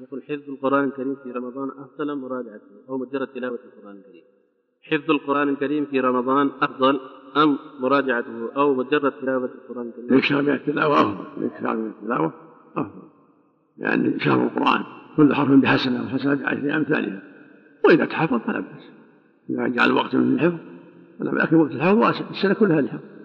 يقول حفظ القرآن الكريم في رمضان أفضل مراجعته أو مجرد تلاوة القرآن الكريم؟ حفظ القرآن الكريم في رمضان أفضل أم مراجعته أو مجرد تلاوة القرآن الكريم؟ الإكثار من التلاوة أفضل، الإكثار من التلاوة أفضل، يعني شهر القرآن كل حرف بحسنة وحسنة بعشر أمثالها، وإذا تحفظ فلا بأس، إذا جعل وقت من الحفظ، ولكن وقت الحفظ واسع السنة كلها للحفظ.